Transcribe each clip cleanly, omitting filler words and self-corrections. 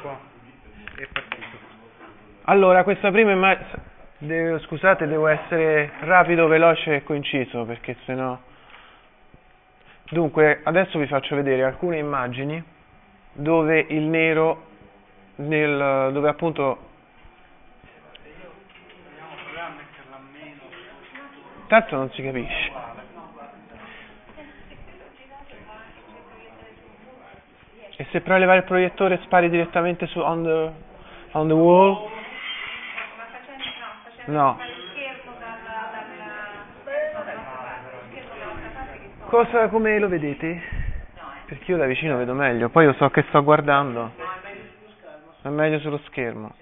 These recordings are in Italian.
qua. È partito. Allora, questa prima immagine, scusate, devo essere rapido, veloce e conciso, perché sennò... Dunque, adesso vi faccio vedere alcune immagini dove il nero, dove appunto... Tanto non si capisce. E se però levare il proiettore spari direttamente su on the wall? No. Cosa, come lo vedete? Perché io da vicino vedo meglio, poi io so che sto guardando. È meglio sullo schermo.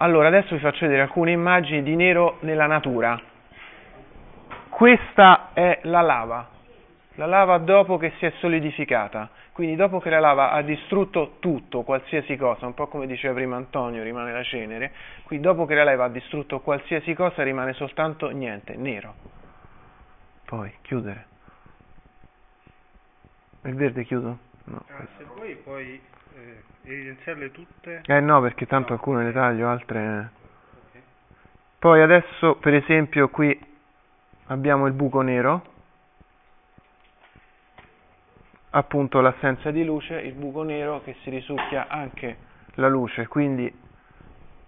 Allora, adesso vi faccio vedere alcune immagini di nero nella natura. Questa è la lava dopo che si è solidificata, quindi dopo che la lava ha distrutto tutto, qualsiasi cosa, un po' come diceva prima Antonio, rimane la cenere, qui dopo che la lava ha distrutto qualsiasi cosa rimane soltanto niente, nero. Poi, chiudere. Il verde chiudo? No. Se vuoi poi... evidenziarle tutte? Eh no, perché tanto alcune le taglio, altre... Okay. Poi adesso, per esempio, qui abbiamo il buco nero, appunto l'assenza di luce, il buco nero che si risucchia anche la luce, quindi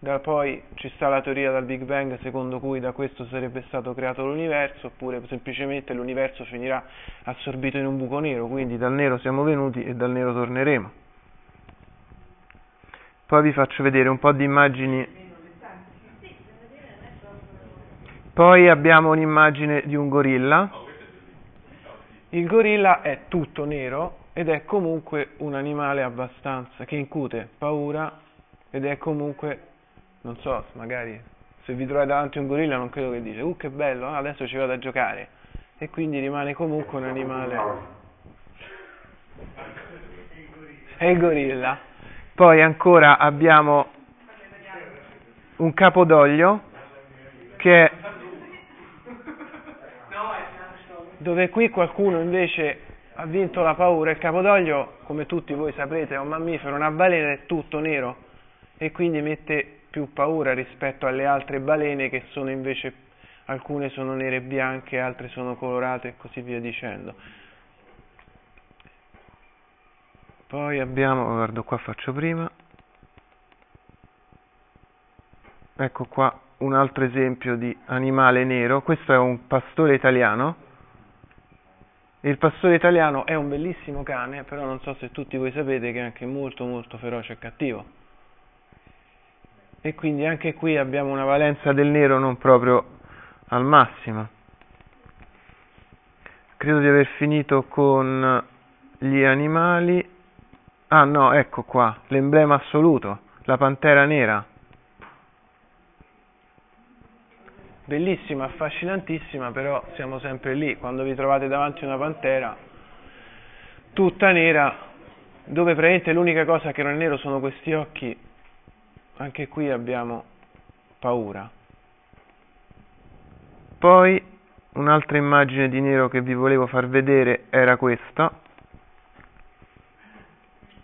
da poi ci sta la teoria dal Big Bang secondo cui da questo sarebbe stato creato l'universo, oppure semplicemente l'universo finirà assorbito in un buco nero, quindi dal nero siamo venuti e dal nero torneremo. Poi vi faccio vedere un po' di immagini. Poi abbiamo un'immagine di un gorilla. Il gorilla è tutto nero ed è comunque un animale abbastanza che incute paura ed è comunque, non so, magari se vi trovate davanti un gorilla non credo che dite che bello, adesso ci vado a giocare", e quindi rimane comunque un animale. È il gorilla. Poi ancora abbiamo un capodoglio che è dove qui qualcuno invece ha vinto la paura. Il capodoglio, come tutti voi saprete, è un mammifero, una balena è tutto nero e quindi mette più paura rispetto alle altre balene che sono invece, alcune sono nere e bianche, altre sono colorate e così via dicendo. Poi abbiamo, guardo qua, faccio prima, ecco qua un altro esempio di animale nero, questo è un pastore italiano, il pastore italiano è un bellissimo cane, però non so se tutti voi sapete che è anche molto molto feroce e cattivo, e quindi anche qui abbiamo una valenza del nero non proprio al massimo. Credo di aver finito con gli animali. Ah no, ecco qua, l'emblema assoluto, la pantera nera. Bellissima, affascinantissima, però siamo sempre lì, quando vi trovate davanti una pantera tutta nera, dove praticamente l'unica cosa che non è nero sono questi occhi, anche qui abbiamo paura. Poi un'altra immagine di nero che vi volevo far vedere era questa,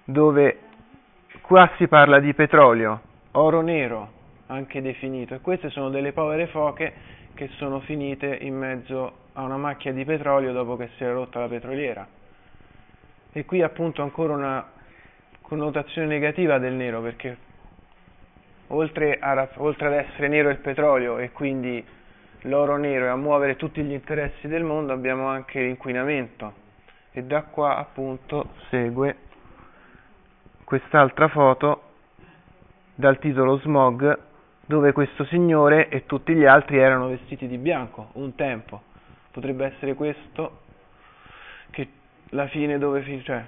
dove qua si parla di petrolio, oro nero anche definito, e queste sono delle povere foche che sono finite in mezzo a una macchia di petrolio dopo che si era rotta la petroliera, e qui appunto ancora una connotazione negativa del nero, perché oltre ad essere nero il petrolio e quindi l'oro nero e a muovere tutti gli interessi del mondo abbiamo anche l'inquinamento, e da qua appunto segue quest'altra foto dal titolo Smog, dove questo signore e tutti gli altri erano vestiti di bianco un tempo, potrebbe essere questo che la fine dove, cioè,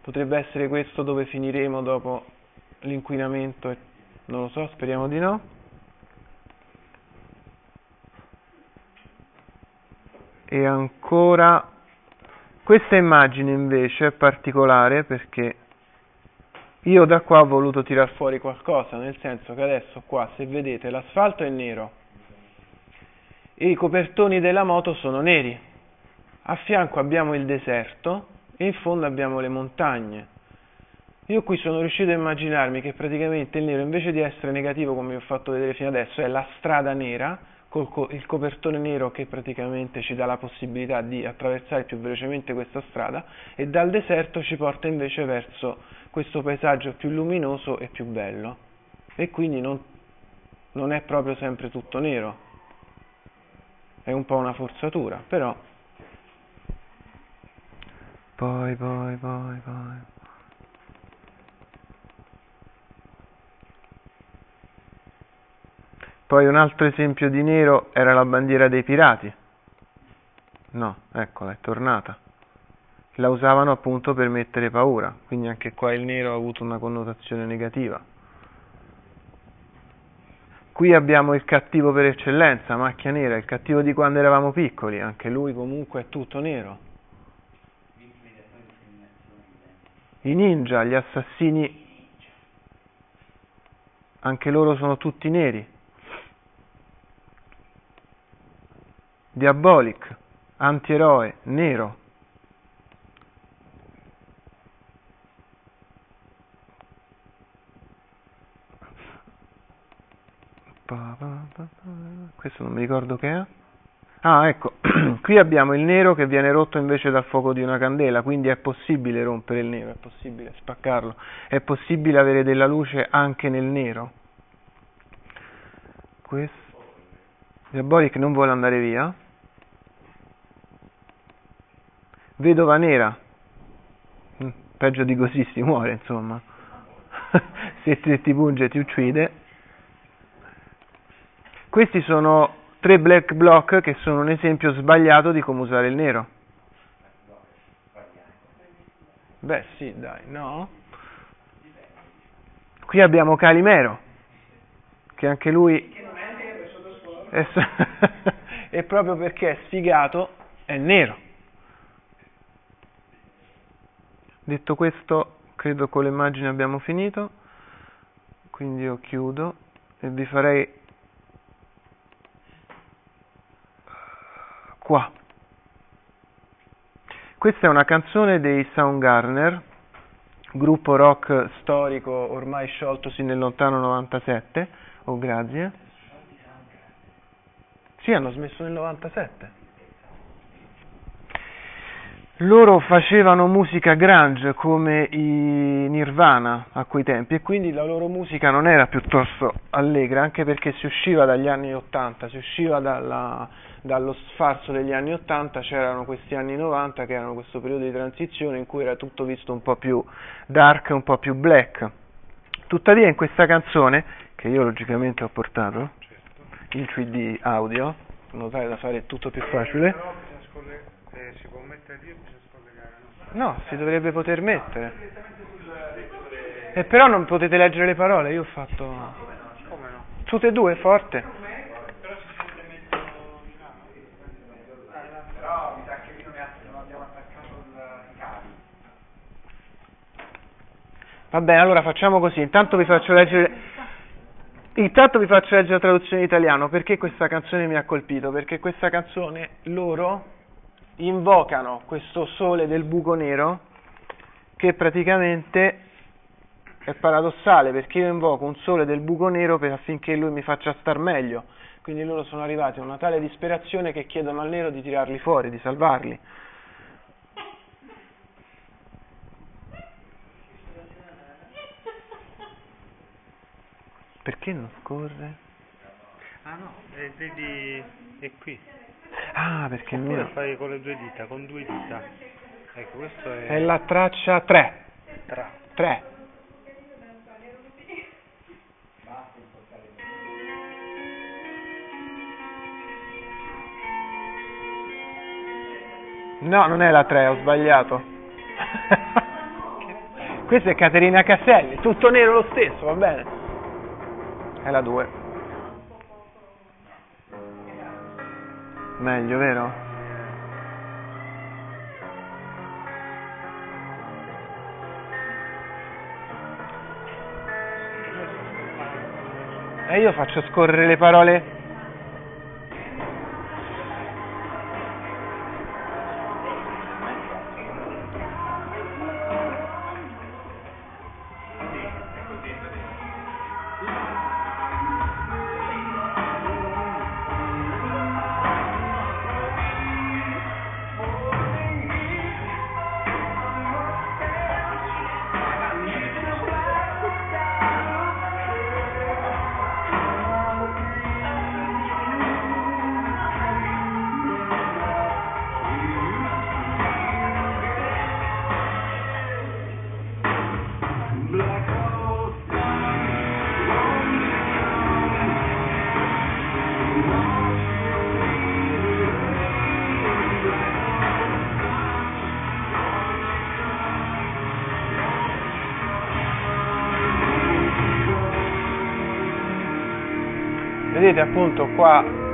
potrebbe essere questo dove finiremo dopo l'inquinamento, non lo so, speriamo di no. E ancora questa immagine invece è particolare perché io da qua ho voluto tirar fuori qualcosa, nel senso che adesso qua se vedete l'asfalto è nero I copertoni della moto sono neri, a fianco abbiamo il deserto e in fondo abbiamo le montagne. Io qui sono riuscito a immaginarmi che praticamente il nero, invece di essere negativo come vi ho fatto vedere fino adesso, è la strada nera, il copertone nero che praticamente ci dà la possibilità di attraversare più velocemente questa strada, e dal deserto ci porta invece verso questo paesaggio più luminoso e più bello, e quindi non è proprio sempre tutto nero. È un po' una forzatura, però. Poi. Poi un altro esempio di nero era la bandiera dei pirati. No, eccola, è tornata. La usavano appunto per mettere paura, quindi anche qua il nero ha avuto una connotazione negativa. Qui abbiamo il cattivo per eccellenza, Macchia Nera, il cattivo di quando eravamo piccoli, anche lui comunque è tutto nero. I ninja, gli assassini, anche loro sono tutti neri. Diabolik, antieroe, nero. Questo non mi ricordo che è. Ah, ecco, qui abbiamo il nero che viene rotto invece dal fuoco di una candela, quindi è possibile rompere il nero, è possibile spaccarlo, è possibile avere della luce anche nel nero. Questo Diabolik non vuole andare via. Vedova nera, peggio di così si muore, insomma. se ti punge ti uccide. Questi sono tre black bloc che sono un esempio sbagliato di come usare il nero. Beh sì, dai, no? Qui abbiamo Calimero, che anche lui è proprio perché è sfigato, è nero. Detto questo, credo con le immagini abbiamo finito, quindi io chiudo e vi farei qua. Questa è una canzone dei Soundgarden, gruppo rock storico ormai scioltosi nel lontano 97. Oh, grazie. Sì, hanno smesso nel 97. Loro facevano musica grunge come i Nirvana a quei tempi, e quindi la loro musica non era piuttosto allegra, anche perché si usciva dagli anni 80, si usciva dallo sfarzo degli anni 80, c'erano questi anni 90 che erano questo periodo di transizione in cui era tutto visto un po' più dark, un po' più black. Tuttavia in questa canzone, che io logicamente ho portato, certo, il CD audio, in modo tale da fare tutto più facile. Si può mettere via, bisogna scollegare? No, si dovrebbe poter mettere. E però non potete leggere le parole, io ho fatto... Come no? Tutte e due, forte. Va bene, allora facciamo così, intanto vi faccio leggere la traduzione in italiano, perché questa canzone mi ha colpito, perché questa canzone loro invocano questo sole del buco nero, che praticamente è paradossale, perché io invoco un sole del buco nero affinché lui mi faccia star meglio, quindi loro sono arrivati a una tale disperazione che chiedono al nero di tirarli fuori, di salvarli. Perché non scorre? Ah no, vedi, è qui. Ah, perché il mio... fai con le due dita, con due dita. Ecco, questo è... È la traccia 3. 3. No, non è la 3, ho sbagliato. Questa è Caterina Caselli, tutto nero lo stesso, va bene. È la 2. Meglio, vero? E io faccio scorrere le parole. vedete appunto qua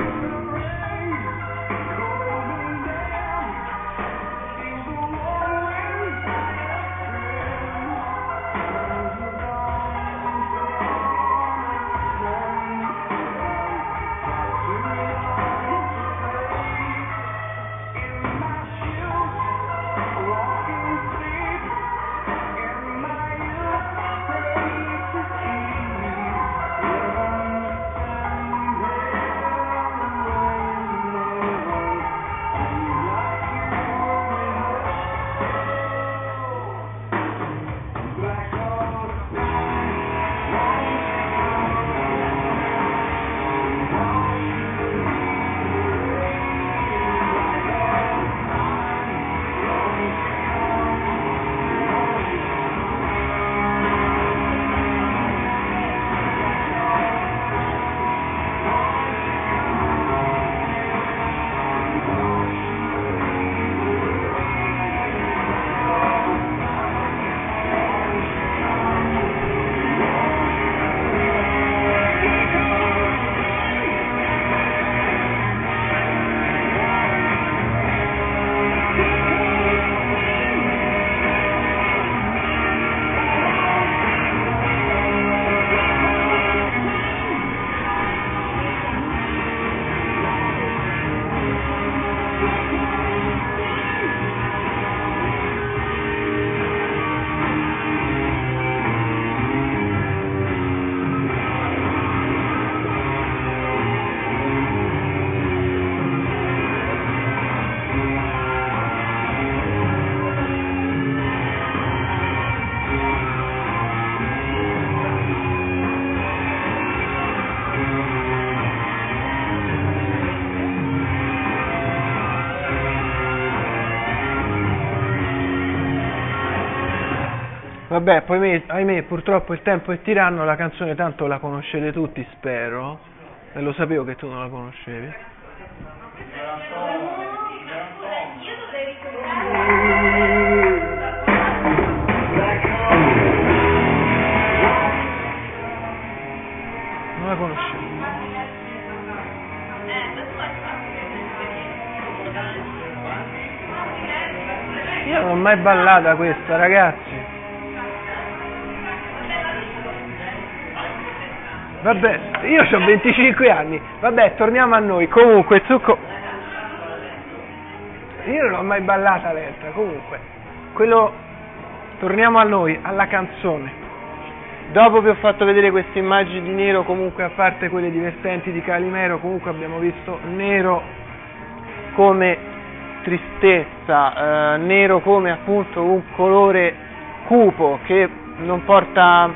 vabbè, poi ahimè purtroppo il tempo è tiranno, la canzone tanto la conoscete tutti, spero, e lo sapevo che tu non la conoscevi. Non la conoscevo. Io non ho mai ballata questa, ragazzi. Vabbè, io ho 25 anni, vabbè, torniamo a noi, comunque, Zucco... Io non l'ho mai ballata lenta, comunque, quello... Torniamo a noi, alla canzone. Dopo vi ho fatto vedere queste immagini di nero, comunque, a parte quelle divertenti di Calimero, comunque abbiamo visto nero come tristezza, nero come appunto un colore cupo che non porta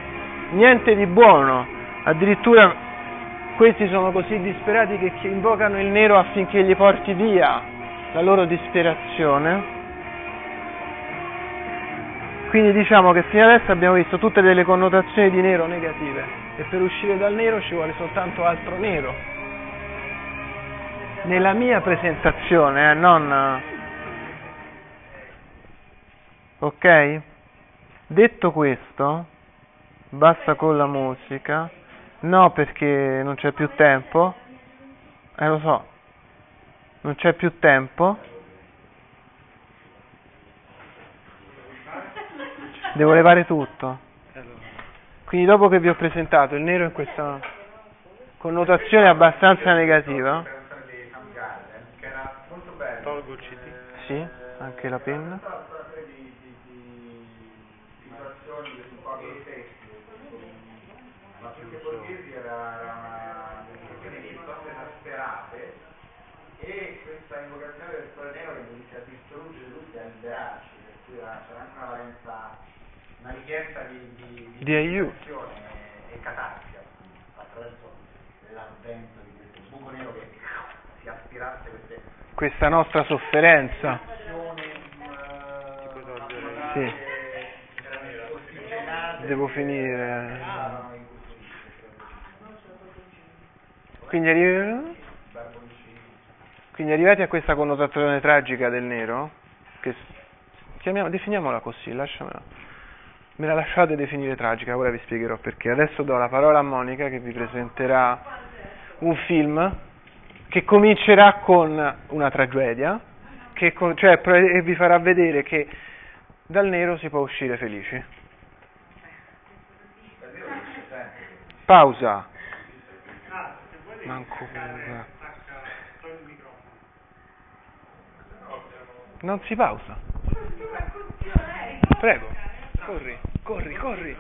niente di buono. Addirittura questi sono così disperati che invocano il nero affinché gli porti via la loro disperazione. Quindi diciamo che fino adesso abbiamo visto tutte delle connotazioni di nero negative e per uscire dal nero ci vuole soltanto altro nero. Nella mia presentazione, non... Ok? Detto questo, basta con la musica. No, perché non c'è più tempo. Lo so. Non c'è più tempo. Devo levare tutto. Quindi dopo che vi ho presentato il nero in questa connotazione abbastanza negativa. Tolgo il CD. Sì, anche la penna. Invocazione del sole nero che inizia a distruggere tutti, a liberarci, per cui c'era anche una valenza, una richiesta di aiuto e catarsi attraverso l'avvento di questo buco nero che si aspirasse questa nostra sofferenza. Sì. Devo finire. Quindi arrivo. Quindi arrivati a questa connotazione tragica del nero, che definiamola così, me la lasciate definire tragica, ora vi spiegherò perché. Adesso do la parola a Monica che vi presenterà un film che comincerà con una tragedia, che cioè vi farà vedere che dal nero si può uscire felici. Pausa. Manco non si pausa. Prego. Corri, corri, corri.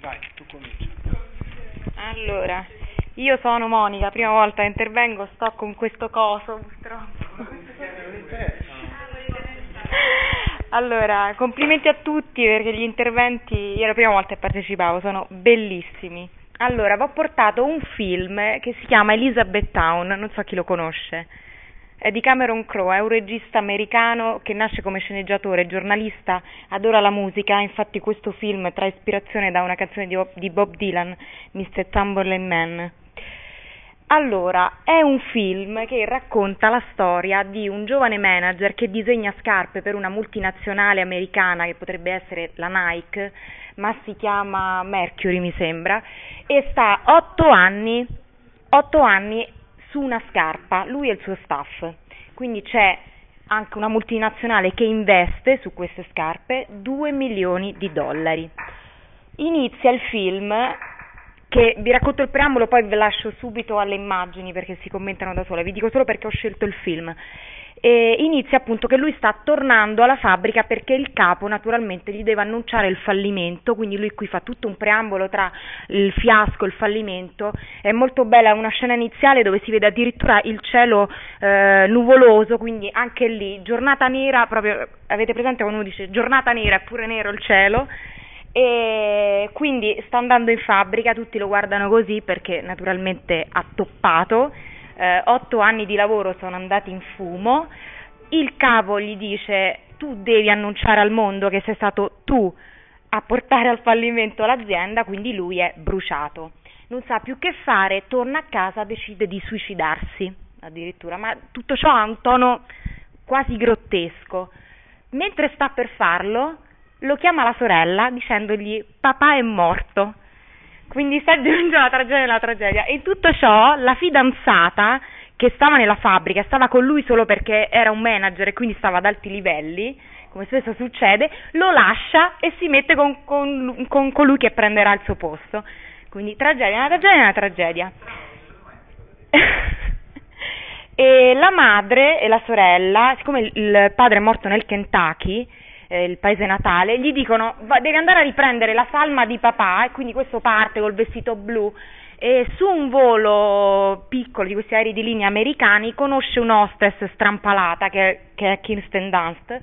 Vai, tu cominci. Allora, io sono Monica, prima volta che intervengo, sto con questo coso purtroppo. Allora, complimenti a tutti perché gli interventi, io la prima volta che partecipavo, sono bellissimi. Allora, vi ho portato un film che si chiama Elizabeth Town, non so chi lo conosce, è di Cameron Crowe, è un regista americano che nasce come sceneggiatore, giornalista, adora la musica, infatti questo film trae ispirazione da una canzone di Bob Dylan, Mr Tambourine Man. Allora, è un film che racconta la storia di un giovane manager che disegna scarpe per una multinazionale americana che potrebbe essere la Nike, ma si chiama Mercury mi sembra, e sta 8 anni su una scarpa, lui e il suo staff. Quindi c'è anche una multinazionale che investe su queste scarpe $2 milioni. Inizia il film, che vi racconto il preambolo, poi vi lascio subito alle immagini perché si commentano da sole, vi dico solo perché ho scelto il film. E inizia appunto che lui sta tornando alla fabbrica perché il capo naturalmente gli deve annunciare il fallimento, quindi lui qui fa tutto un preambolo tra il fiasco e il fallimento. È molto bella una scena iniziale dove si vede addirittura il cielo nuvoloso, quindi anche lì giornata nera, proprio avete presente quando uno dice giornata nera è pure nero il cielo. E quindi sta andando in fabbrica, tutti lo guardano così perché naturalmente ha toppato, 8 anni di lavoro sono andati in fumo, il capo gli dice tu devi annunciare al mondo che sei stato tu a portare al fallimento l'azienda, quindi lui è bruciato, non sa più che fare, torna a casa, decide di suicidarsi addirittura, ma tutto ciò ha un tono quasi grottesco. Mentre sta per farlo lo chiama la sorella dicendogli papà è morto, quindi sta aggiungendo la tragedia nella tragedia. E in tutto ciò la fidanzata, che stava nella fabbrica, stava con lui solo perché era un manager e quindi stava ad alti livelli, come spesso succede, lo lascia e si mette con colui che prenderà il suo posto, quindi tragedia nella tragedia nella tragedia. E la madre e la sorella, siccome il padre è morto nel Kentucky, il paese natale, gli dicono devi andare a riprendere la salma di papà, e quindi questo parte col vestito blu e su un volo piccolo di questi aerei di linea americani conosce un hostess strampalata che è Kirsten Dunst,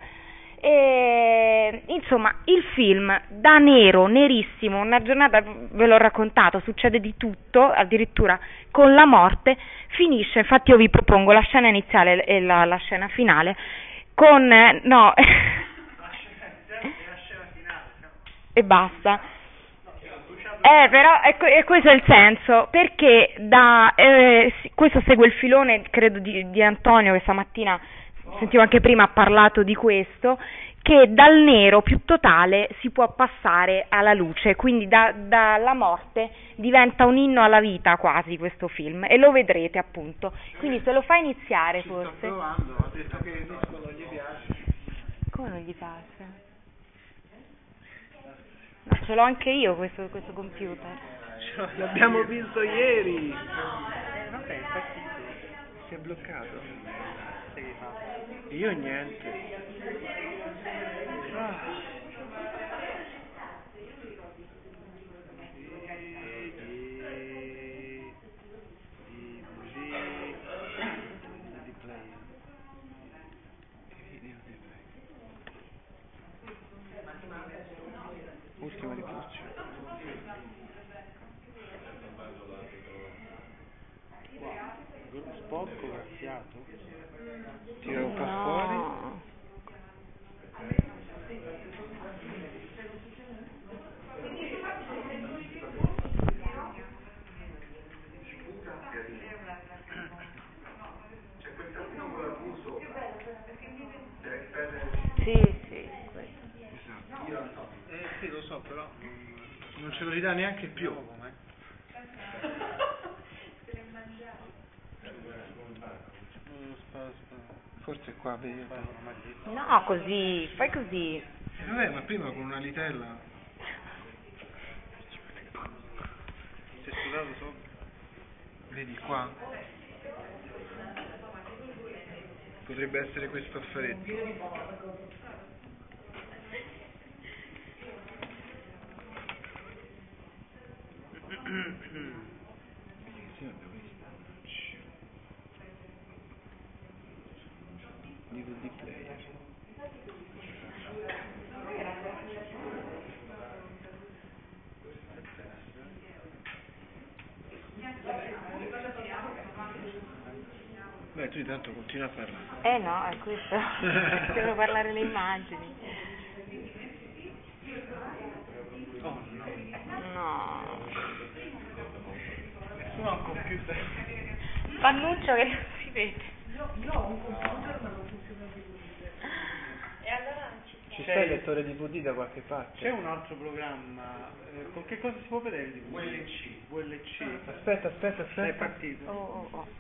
e insomma il film da nero, nerissimo, una giornata, ve l'ho raccontato, succede di tutto, addirittura con la morte, finisce, infatti io vi propongo la scena iniziale e la scena finale con no e basta. Però questo è il senso, perché questo segue il filone, credo, di Antonio, che stamattina sentivo anche prima, ha parlato di questo, che dal nero più totale si può passare alla luce, quindi dalla morte diventa un inno alla vita quasi questo film, e lo vedrete appunto, quindi se lo fa iniziare ci forse sto provando, ho detto che il disco non gli piace. Come non gli piace? Ma ce l'ho anche io questo computer. L'abbiamo visto ieri. Vabbè, infatti si è bloccato. Io niente. Ultima riproduzione. Sporco, graffiato. Tira un po' fuori. C'è questa uno con l'abuso. Sì, sì, questo. Io lo so, però non ce lo ridà neanche più. Forse qua bevi. No, così, fai così. Vabbè, ma prima con una litella. Si è sudato sopra. Vedi qua? Potrebbe essere questo affaretto. DVD player. Beh, tu intanto continua a parlare. No, è questo. Devo parlare le immagini. Oh no. No. Sono un computer. Pannuccio che non si vede. No, un computer ma non funziona più. E allora ci sta il lettore DVD da qualche parte? C'è un altro programma, con che cosa si può vedere il DVD? VLC. Aspetta. È partito.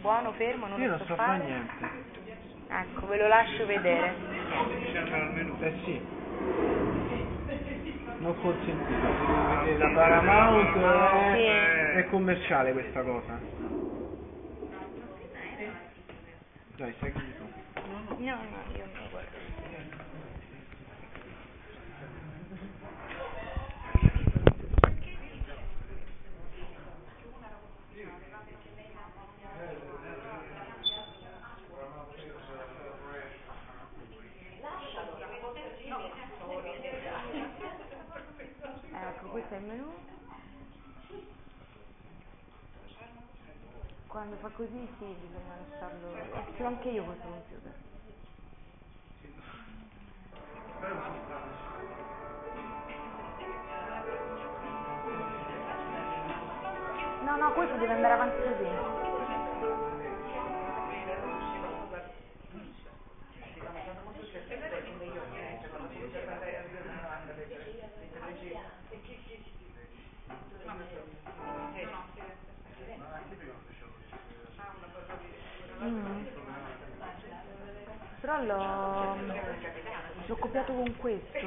Buono, fermo, non lo so fare. Io non so fare niente. Ecco, ve lo lascio vedere. C'è al menu. Sì. Non consentito. La Paramount è commerciale questa cosa. Dai, stai qui. No, io non lo guardo. Ecco, questo è il menù. Quando fa così sì, bisogna lasciarlo. Faccio anche io questo computer. No, questo deve andare avanti così. Però l'ho copiato con questo,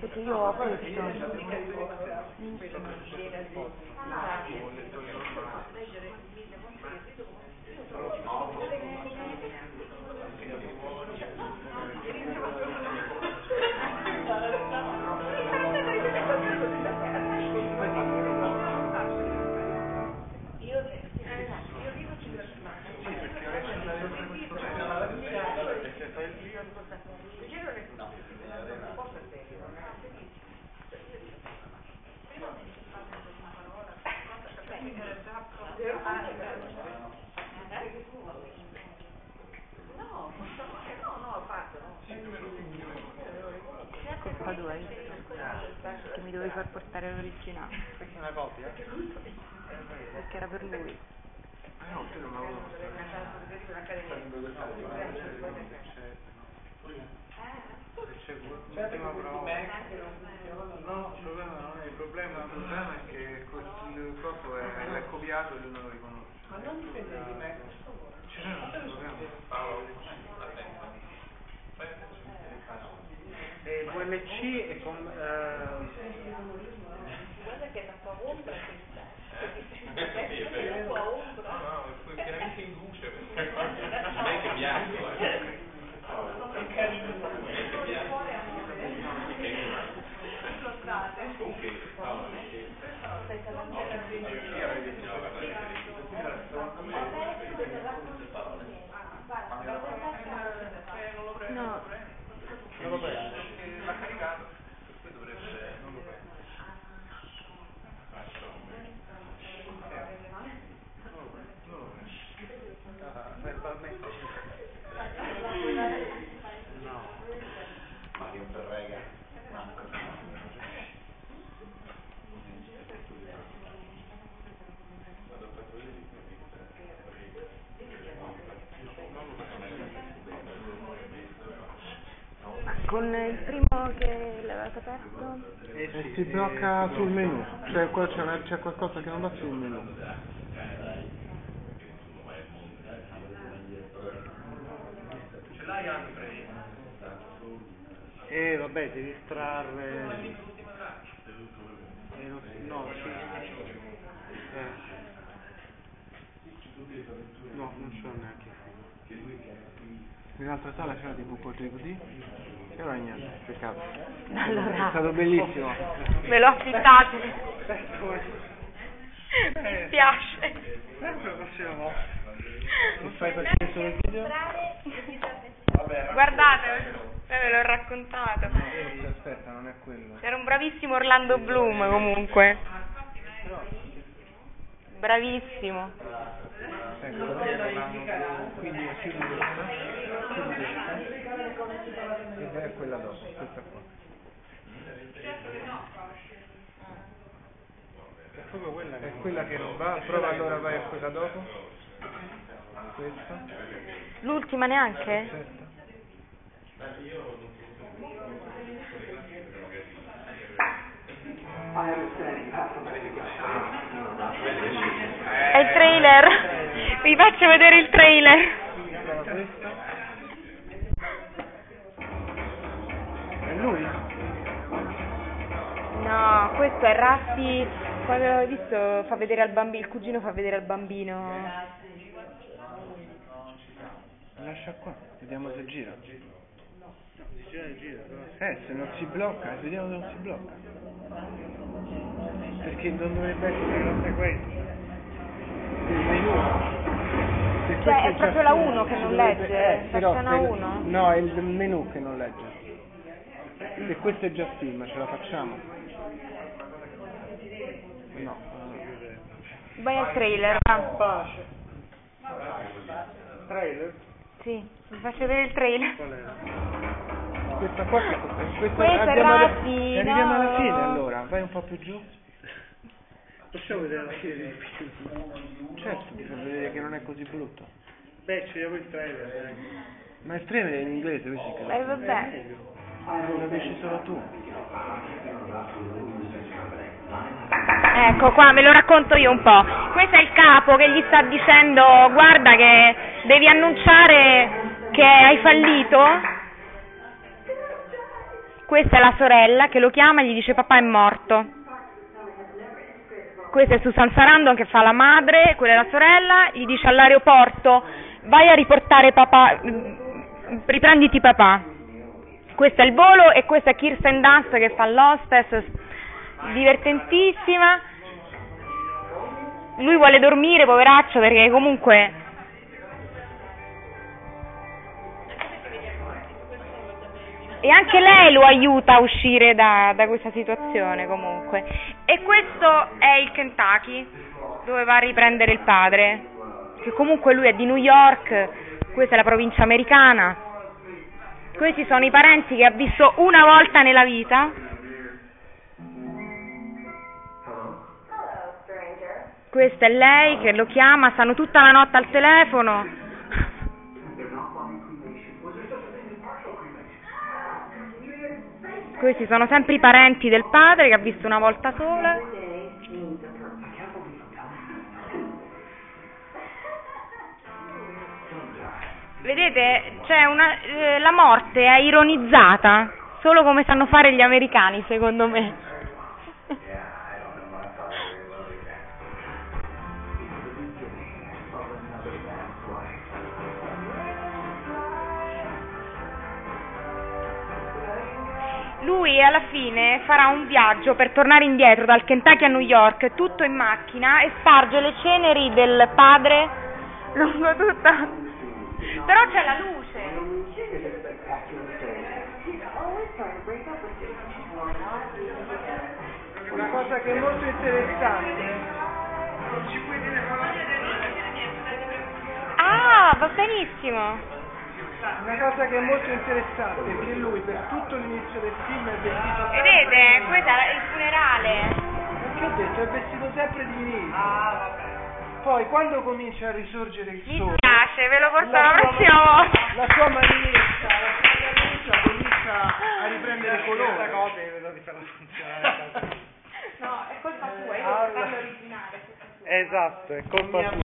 perché io ho questo. Che mi dovevi far portare l'originale. Perché una copia? Perché era per lui. No, tu non me lo il problema è che il corpo è copiato e lui non lo riconosce. Ma non dipende di me. VLC e con guarda che è una tua ombra questa. È una tua ombra. No, è veramente in luce, perché non è che è bianco, è carino, non è che è bianco. Comunque no, non lo prendo. L'ha caricato, poi dovrebbe. Non lo prendo. Non lo prendo. No. Ma io per rega. Manco. Vado per così. Con il primo che l'avete aperto e si blocca sul menu, cioè qua c'è qualcosa che non va sul menu. Vabbè, devi estrarre. No, sì. No, non c'è neanche. In un'altra sala c'era tipo un po' così. E allora niente, peccato. Allora, è stato bellissimo. Me l'ho affittato. Mi piace. Lo fai perché sono il video? Guardate. Ve l'ho raccontato. Aspetta, non è quello. Era un bravissimo Orlando Bloom comunque. Bravissimo. Quindi è quella dopo, questa qua. È quella che non va, prova allora vai a quella dopo. Questa. L'ultima neanche? È il trailer, vi faccio vedere il trailer. È lui? No, questo è Raffi. Quando l'ho visto fa vedere al bambino, il cugino fa vedere al bambino. Lascia qua, vediamo se gira. Se non si blocca, vediamo se non si blocca. Perché non dovrebbe essere la sequenza. Se cioè è proprio la 1 che non legge, però, una 1? No, è il menu che non legge. Se questo è già film, ce la facciamo? No. Vai al trailer. Trailer? Sì, vi faccio vedere il trailer. Qual è? Questa qua è Raffi, arriviamo no. Alla fine allora, vai un po' più giù. Possiamo vedere la fine di più? Certo, bisogna vedere che non è così brutto. Beh, ci vediamo il trailer. Ma il trailer è in inglese, questi cazzo. Vabbè. Non lo vedi solo tu. Ecco qua, me lo racconto io un po'. Questo è il capo che gli sta dicendo, guarda che devi annunciare che hai fallito. Questa è la sorella che lo chiama e gli dice papà è morto. Questa è Susan Sarandon che fa la madre, quella è la sorella, gli dice all'aeroporto vai a riportare papà, riprenditi papà. Questo è il volo e questa è Kirsten Dunst che fa l'hostess, divertentissima. Lui vuole dormire, poveraccio, perché comunque... E anche lei lo aiuta a uscire da questa situazione comunque. E questo è il Kentucky, dove va a riprendere il padre, che comunque lui è di New York, questa è la provincia americana. Questi sono i parenti che ha visto una volta nella vita. Questa è lei che lo chiama, stanno tutta la notte al telefono. Questi sono sempre i parenti del padre che ha visto una volta sola. Vedete, c'è una, la morte è ironizzata, solo come sanno fare gli americani, secondo me. Lui alla fine farà un viaggio per tornare indietro dal Kentucky a New York, tutto in macchina, e sparge le ceneri del padre lungo tutta... Però c'è la luce. Una cosa che è molto interessante. Non ci puoi dire cosa. Ah, va benissimo. Una cosa che è molto interessante è che lui per tutto l'inizio del film è vestito sempre... Vedete? Questo è il funerale. Perché ho detto, è vestito sempre di nero. Ah, vabbè. Poi quando comincia a risorgere il sole... Mi piace, ve lo porto la prossima volta. La sua marinetta, comincia a riprendere il colore. Questa cosa che vedo di farla funzionare. No, è colpa tua, io sono l'originale. Esatto, è colpa mia.